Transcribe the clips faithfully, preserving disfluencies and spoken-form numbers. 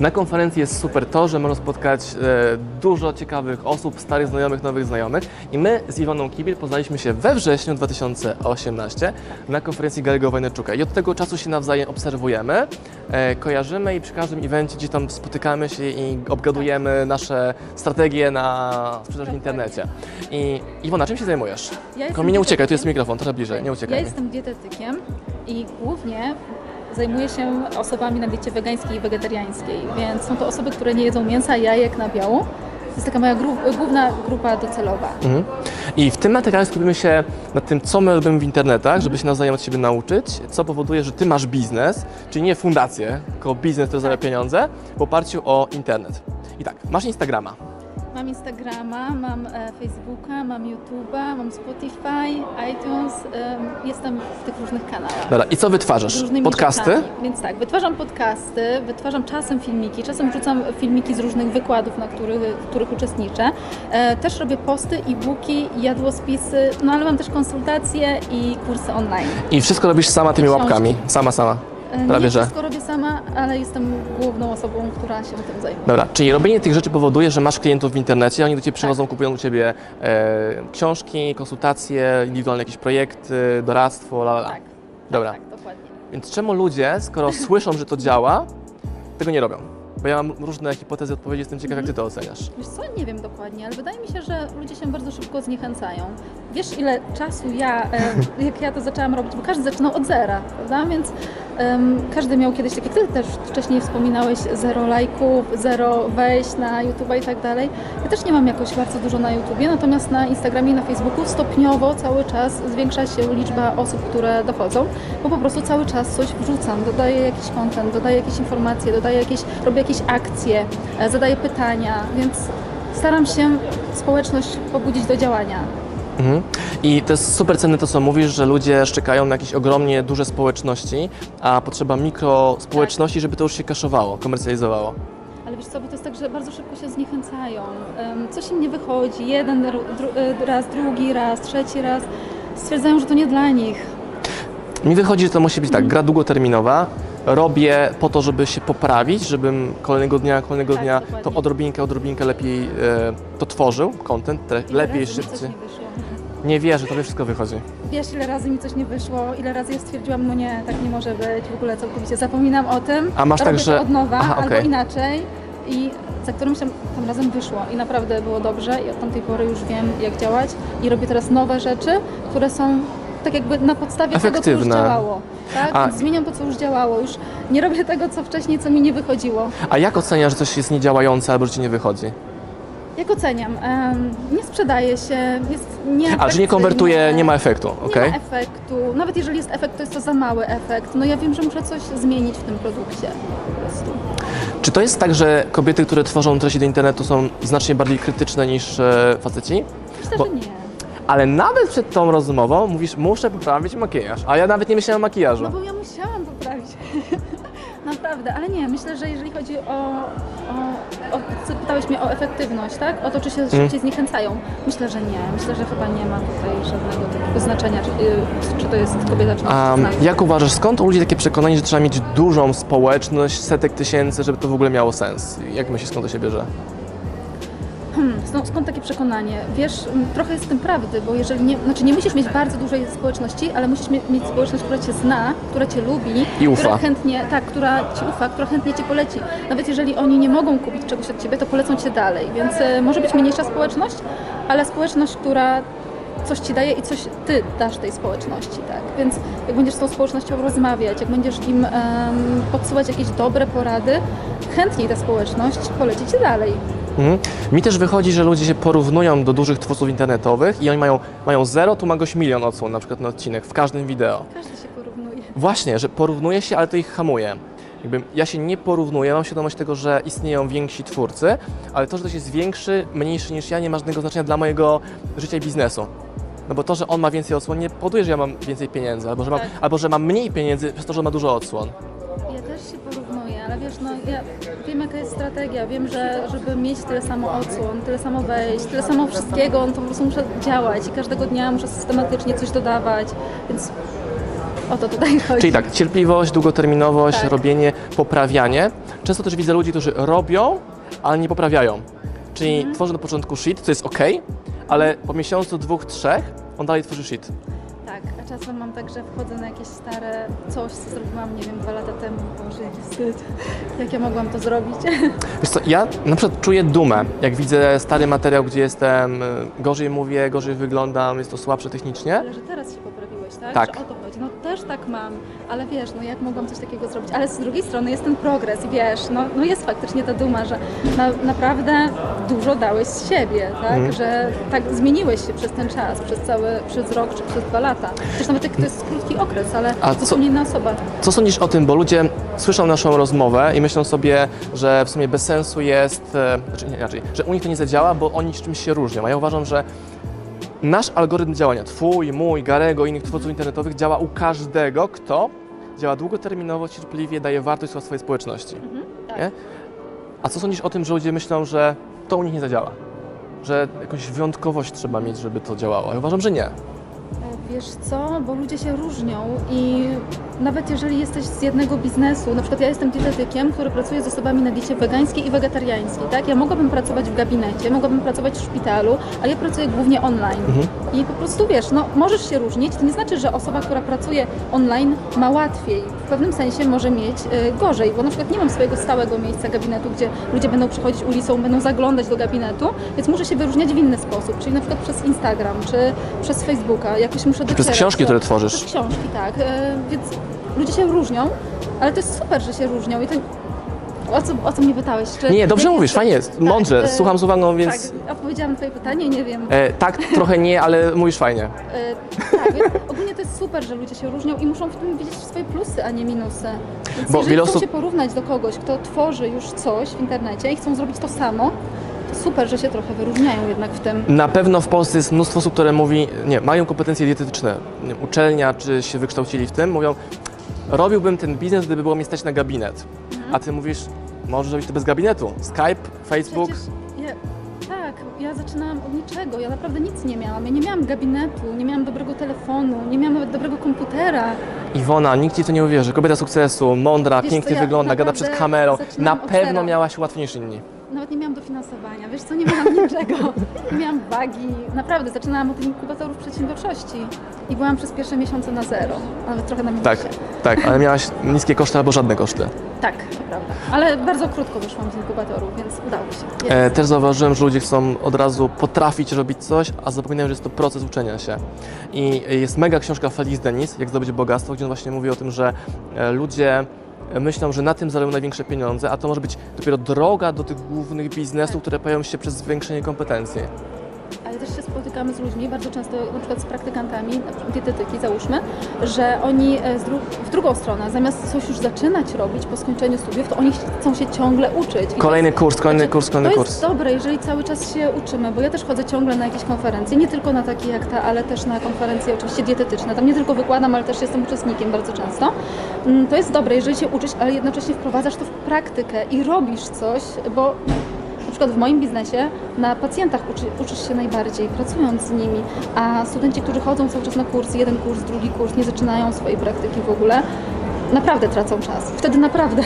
Na konferencji jest super to, że można spotkać e, dużo ciekawych osób, starych znajomych, nowych znajomych i my z Iwoną Kibil poznaliśmy się we wrześniu dwa tysiące osiemnastego na konferencji Galego Wajnerczuka i od tego czasu się nawzajem obserwujemy, e, kojarzymy i przy każdym evencie gdzie tam spotykamy się i obgadujemy nasze strategie na sprzedaż w internecie. I Iwona, czym się zajmujesz? Ja Komi, nie uciekaj, tu jest mikrofon, trochę bliżej, nie uciekaj. Ja jestem dietetykiem i głównie zajmuję się osobami na diecie wegańskiej i wegetariańskiej, więc są to osoby, które nie jedzą mięsa, jajek, nabiału. To jest taka moja gru główna grupa docelowa. Mhm. I w tym materiale skupimy się nad tym, co my robimy w internetach, żeby się nawzajem od siebie nauczyć, co powoduje, że Ty masz biznes, czyli nie fundację, tylko biznes, który zarabia pieniądze, w oparciu o internet. I tak, masz Instagrama. Mam Instagrama, mam e, Facebooka, mam YouTube'a, mam Spotify, iTunes, e, jestem w tych różnych kanałach. Dobra, i co wytwarzasz? Podcasty? Rzeczami. Więc tak, wytwarzam podcasty, wytwarzam czasem filmiki, czasem wrzucam filmiki z różnych wykładów, na których, w których uczestniczę. E, też robię posty, e-booki, jadłospisy, no ale mam też konsultacje i kursy online. I wszystko robisz sama tymi Książki. łapkami? Sama, sama? Prawie nie, że. wszystko robię sama, ale jestem główną osobą, która się tym zajmuje. Dobra, czyli robienie tych rzeczy powoduje, że masz klientów w internecie, oni do Ciebie przychodzą, tak. kupują u Ciebie e, książki, konsultacje, indywidualne jakieś projekty, doradztwo, la, la, la. Tak, Dobra. tak, dokładnie. Więc czemu ludzie, skoro słyszą, że to działa, tego nie robią? Bo ja mam różne hipotezy odpowiedzi, jestem ciekaw, mm. jak Ty to oceniasz. Wiesz co, nie wiem dokładnie, ale wydaje mi się, że ludzie się bardzo szybko zniechęcają. Wiesz, ile czasu ja, e, jak ja to zaczęłam robić, bo każdy zaczynał od zera, prawda? Więc um, każdy miał kiedyś, tak jak Ty też wcześniej wspominałeś, zero lajków, zero wejść na YouTube'a i tak dalej. Ja też nie mam jakoś bardzo dużo na YouTubie, natomiast na Instagramie i na Facebooku stopniowo cały czas zwiększa się liczba osób, które dochodzą, bo po prostu cały czas coś wrzucam, dodaję jakiś content, dodaję jakieś informacje, dodaję jakieś, robię jakieś akcje, zadaję pytania, więc staram się społeczność pobudzić do działania. Mhm. I to jest super cenne to, co mówisz, że ludzie szczekają na jakieś ogromnie duże społeczności, a potrzeba mikrospołeczności, tak. żeby to już się kaszowało, komercjalizowało. Ale wiesz co, bo to jest tak, że bardzo szybko się zniechęcają, coś im nie wychodzi, jeden raz, drugi raz, trzeci raz, stwierdzają, że to nie dla nich. Mi wychodzi, że to musi być tak, gra długoterminowa, robię po to, żeby się poprawić, żebym kolejnego dnia, kolejnego tak, dnia dokładnie. to odrobinkę, odrobinkę lepiej e, to tworzył, content, tre, lepiej, szybciej. Nie, nie wierzę, tobie wszystko wychodzi. Wiesz, ile razy mi coś nie wyszło, ile razy ja stwierdziłam, no nie, tak nie może być, w ogóle całkowicie zapominam o tym, A masz tak, że... od nowa, Aha, okay. albo inaczej i za którym się tym razem wyszło i naprawdę było dobrze i od tamtej pory już wiem, jak działać i robię teraz nowe rzeczy, które są tak jakby na podstawie Efektywne. tego, co już działało. Tak? A... Zmieniam to, co już działało. Już nie robię tego, co wcześniej, co mi nie wychodziło. A jak oceniasz, że coś jest niedziałające albo że ci nie wychodzi? Jak oceniam? Um, nie sprzedaje się, jest nie. A, że nie konwertuje, nie ma efektu, okej? Nie ma efektu. Nawet jeżeli jest efekt, to jest to za mały efekt. No ja wiem, że muszę coś zmienić w tym produkcie po prostu. Czy to jest tak, że kobiety, które tworzą treści do internetu są znacznie bardziej krytyczne niż e, faceci? Myślę, Bo... że nie. Ale nawet przed tą rozmową mówisz, muszę poprawić makijaż, a ja nawet nie myślałam o makijażu. No bo ja musiałam poprawić, naprawdę, ale nie, myślę, że jeżeli chodzi o, o, o co pytałeś mnie o efektywność, tak? O to, czy się szybciej hmm. zniechęcają. Myślę, że nie, myślę, że chyba nie ma tutaj żadnego takiego znaczenia, czy, czy to jest kobieta, czy mężczyzna. Um, jak uważasz, skąd u ludzi takie przekonanie, że trzeba mieć dużą społeczność, setek tysięcy, żeby to w ogóle miało sens? Jak myślisz, skąd to się bierze? Hmm, skąd takie przekonanie? Wiesz, trochę jest w tym prawdy, bo jeżeli nie, znaczy nie musisz mieć bardzo dużej społeczności, ale musisz mieć społeczność, która Cię zna, która Cię lubi i ufa. Która chętnie, tak, która Ci ufa, która chętnie Cię poleci. Nawet jeżeli oni nie mogą kupić czegoś od Ciebie, to polecą Cię dalej, więc y, może być mniejsza społeczność, ale społeczność, która coś Ci daje i coś Ty dasz tej społeczności, tak? Więc jak będziesz z tą społecznością rozmawiać, jak będziesz im um, podsyłać jakieś dobre porady, chętniej ta społeczność poleci Cię dalej. Mhm. Mi też wychodzi, że ludzie się porównują do dużych twórców internetowych i oni mają, mają zero, tu ma goś milion odsłon na przykład na odcinek, w każdym wideo. Każdy się porównuje. Właśnie, że porównuje się, ale to ich hamuje. Jakby ja się nie porównuję, mam świadomość tego, że istnieją więksi twórcy, ale to, że ktoś jest większy, mniejszy niż ja, nie ma żadnego znaczenia dla mojego życia i biznesu. No bo to, że on ma więcej odsłon, nie powoduje, że ja mam więcej pieniędzy, albo że mam, tak. albo że mam mniej pieniędzy przez to, że ma dużo odsłon. Ja też się porównuję, ale wiesz, no ja wiem, jaka jest strategia, wiem, że żeby mieć tyle samo odsłon, tyle samo wejść, tyle samo wszystkiego, no to po prostu muszę działać i każdego dnia muszę systematycznie coś dodawać, więc o to tutaj chodzi. Czyli tak, cierpliwość, długoterminowość, tak. robienie, poprawianie. Często też widzę ludzi, którzy robią, ale nie poprawiają. Czyli mhm. tworzą na początku shit, co jest ok, ale po miesiącu, dwóch, trzech on dalej tworzy shit. Tak, a czasem mam tak, że wchodzę na jakieś stare coś, co zrobiłam, nie wiem, dwa lata temu. Boże, jaki wstyd. Jak ja mogłam to zrobić? Wiesz co, ja na przykład czuję dumę, jak widzę stary materiał, gdzie jestem, gorzej mówię, gorzej wyglądam, jest to słabsze technicznie. Ale że teraz się poprawiłeś, tak? Tak. Że o to chodzi. No też tak mam, ale wiesz, no jak mogłam coś takiego zrobić? Ale z drugiej strony jest ten progres, wiesz, no, no jest faktycznie ta duma, że na, naprawdę dużo dałeś z siebie, tak? Mm. Że tak zmieniłeś się przez ten czas, przez cały, przez rok czy przez dwa lata. Zresztą nawet to jest krótki okres, ale a to co, są inna osoba. Co sądzisz o tym, bo ludzie słyszą naszą rozmowę i myślą sobie, że w sumie bez sensu jest, znaczy nie, raczej, że u nich to nie zadziała, bo oni z czymś się różnią. A ja uważam, że nasz algorytm działania, twój, mój, Garego i innych twórców internetowych działa u każdego, kto działa długoterminowo, cierpliwie, daje wartość swojej społeczności. Mhm, tak. Nie? A co sądzisz o tym, że ludzie myślą, że to u nich nie zadziała? Że jakąś wyjątkowość trzeba mieć, żeby to działało? Ja uważam, że nie. Wiesz co, bo ludzie się różnią i nawet jeżeli jesteś z jednego biznesu, na przykład ja jestem dietetykiem, który pracuje z osobami na diecie wegańskiej i wegetariańskiej, tak? Ja mogłabym pracować w gabinecie, mogłabym pracować w szpitalu, ale ja pracuję głównie online. Mhm. I po prostu wiesz, no możesz się różnić, to nie znaczy, że osoba, która pracuje online ma łatwiej. W pewnym sensie może mieć y, gorzej, bo na przykład nie mam swojego stałego miejsca gabinetu, gdzie ludzie będą przychodzić ulicą, będą zaglądać do gabinetu, więc muszę się wyróżniać w inny sposób, czyli na przykład przez Instagram, czy przez Facebooka, jakoś muszę docierać. Przez książki, które tworzysz. Przez książki, tak. Y, więc ludzie się różnią, ale to jest super, że się różnią i to... O co, o co mnie pytałeś? Czy nie, dobrze mówisz, fajnie jest, tak, mądrze, e, słucham z uwagą, więc... Tak, odpowiedziałam na twoje pytanie, nie wiem. E, tak, trochę nie, ale mówisz fajnie. E, tak, więc ogólnie to jest super, że ludzie się różnią i muszą w tym widzieć swoje plusy, a nie minusy. Więc bo jeżeli chcą osób... się porównać do kogoś, kto tworzy już coś w internecie i chcą zrobić to samo, to super, że się trochę wyróżniają jednak w tym. Na pewno w Polsce jest mnóstwo osób, które mówi, nie, mają kompetencje dietetyczne, nie, uczelnia, czy się wykształcili w tym, mówią, robiłbym ten biznes, gdyby było mi stać na gabinet. A ty mówisz, możesz robić to bez gabinetu. Skype, Facebook. Ja, tak, ja zaczynałam od niczego. Ja naprawdę nic nie miałam. Ja nie miałam gabinetu, nie miałam dobrego telefonu, nie miałam nawet dobrego komputera. Iwona, nikt ci to nie uwierzy. Kobieta sukcesu, mądra, wiesz, pięknie ja wygląda, gada przed kamerą. Na pewno zera. Miałaś łatwiej niż inni. Nawet nie miałam dofinansowania, wiesz co, nie miałam niczego. Nie miałam wagi. Naprawdę, zaczynałam od inkubatorów przedsiębiorczości i byłam przez pierwsze miesiące na zero. Nawet trochę na minusie. Tak, tak, ale miałaś niskie koszty albo żadne koszty. Tak, to prawda. Ale bardzo krótko wyszłam z inkubatorów, więc udało się. E, też zauważyłem, że ludzie chcą od razu potrafić robić coś, a zapominają, że jest to proces uczenia się. I jest mega książka Felix Dennis, Jak zdobyć bogactwo, gdzie on właśnie mówi o tym, że ludzie myślą, że na tym zarabiają największe pieniądze, a to może być dopiero droga do tych głównych biznesów, które pojawią się przez zwiększenie kompetencji. Ale też się spotykamy z ludźmi, bardzo często na przykład z praktykantami, na przykład dietetyki załóżmy, że oni z dru w drugą stronę, zamiast coś już zaczynać robić po skończeniu studiów, to oni chcą się ciągle uczyć. I kolejny jest, kurs, kolejny znaczy, kurs, kolejny to kurs. To jest dobre, jeżeli cały czas się uczymy, bo ja też chodzę ciągle na jakieś konferencje, nie tylko na takie jak ta, ale też na konferencje oczywiście dietetyczne. Tam nie tylko wykładam, ale też jestem uczestnikiem bardzo często. To jest dobre, jeżeli się uczysz, ale jednocześnie wprowadzasz to w praktykę i robisz coś, bo... Na przykład w moim biznesie na pacjentach uczy, uczysz się najbardziej, pracując z nimi, a studenci, którzy chodzą cały czas na kurs, jeden kurs, drugi kurs, nie zaczynają swojej praktyki w ogóle, naprawdę tracą czas. Wtedy naprawdę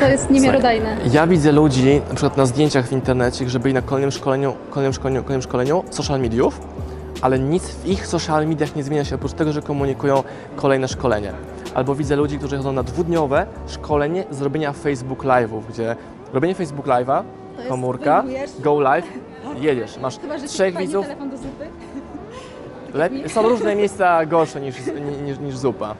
to jest niemiarodajne. Słuchaj, ja widzę ludzi, na przykład na zdjęciach w internecie, że byli na kolejnym szkoleniu, kolejnym szkoleniu, kolejnym szkoleniu social mediów, ale nic w ich social mediach nie zmienia się, oprócz tego, że komunikują kolejne szkolenie. Albo widzę ludzi, którzy chodzą na dwudniowe szkolenie zrobienia Facebook Live'ów, gdzie robienie Facebook Live'a, komórka, go live, jedziesz, masz chyba, że trzech widzów. Telefon do zupy? Lepiej, są różne miejsca gorsze niż, niż, niż zupa.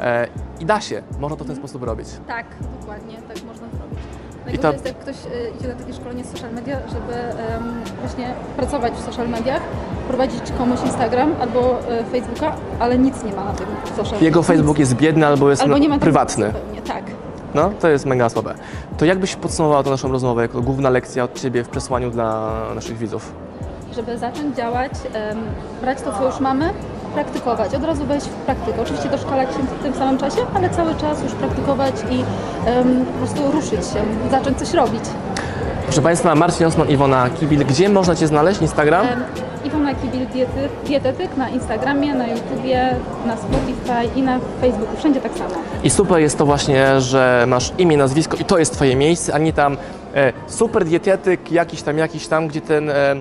E, I da się, można to w ten sposób robić. Tak, dokładnie, tak można zrobić. No i to jest, jak ktoś idzie na takie szkolenie z social media, żeby um, właśnie pracować w social mediach, prowadzić komuś Instagram albo e, Facebooka, ale nic nie ma na tym social media. Jego Facebook nic. Jest biedny albo jest albo nie ma prywatny. Zupełnie, tak. No, to jest mega słabe. To jak byś podsumowała tę naszą rozmowę jako główna lekcja od ciebie w przesłaniu dla naszych widzów? Żeby zacząć działać, um, brać to, co już mamy, praktykować, od razu wejść w praktykę. Oczywiście doszkalać się w tym samym czasie, ale cały czas już praktykować i um, po prostu ruszyć się, zacząć coś robić. Proszę Państwa, Marcin Osman, Iwona Kibil. Gdzie można Cię znaleźć? Instagram? Um, Iwona Kibil, diety, dietetyk na Instagramie, na YouTubie, na Spotify i na Facebooku. Wszędzie tak samo. I super jest to właśnie, że masz imię, nazwisko i to jest Twoje miejsce, a nie tam e, super dietetyk jakiś tam, jakiś tam, gdzie ten... E,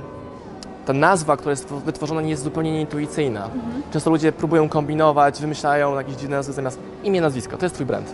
ta nazwa, która jest wytworzona, nie jest zupełnie nieintuicyjna. Mhm. Często ludzie próbują kombinować, wymyślają jakieś dziwne nazwy zamiast imię, nazwisko. To jest Twój brand.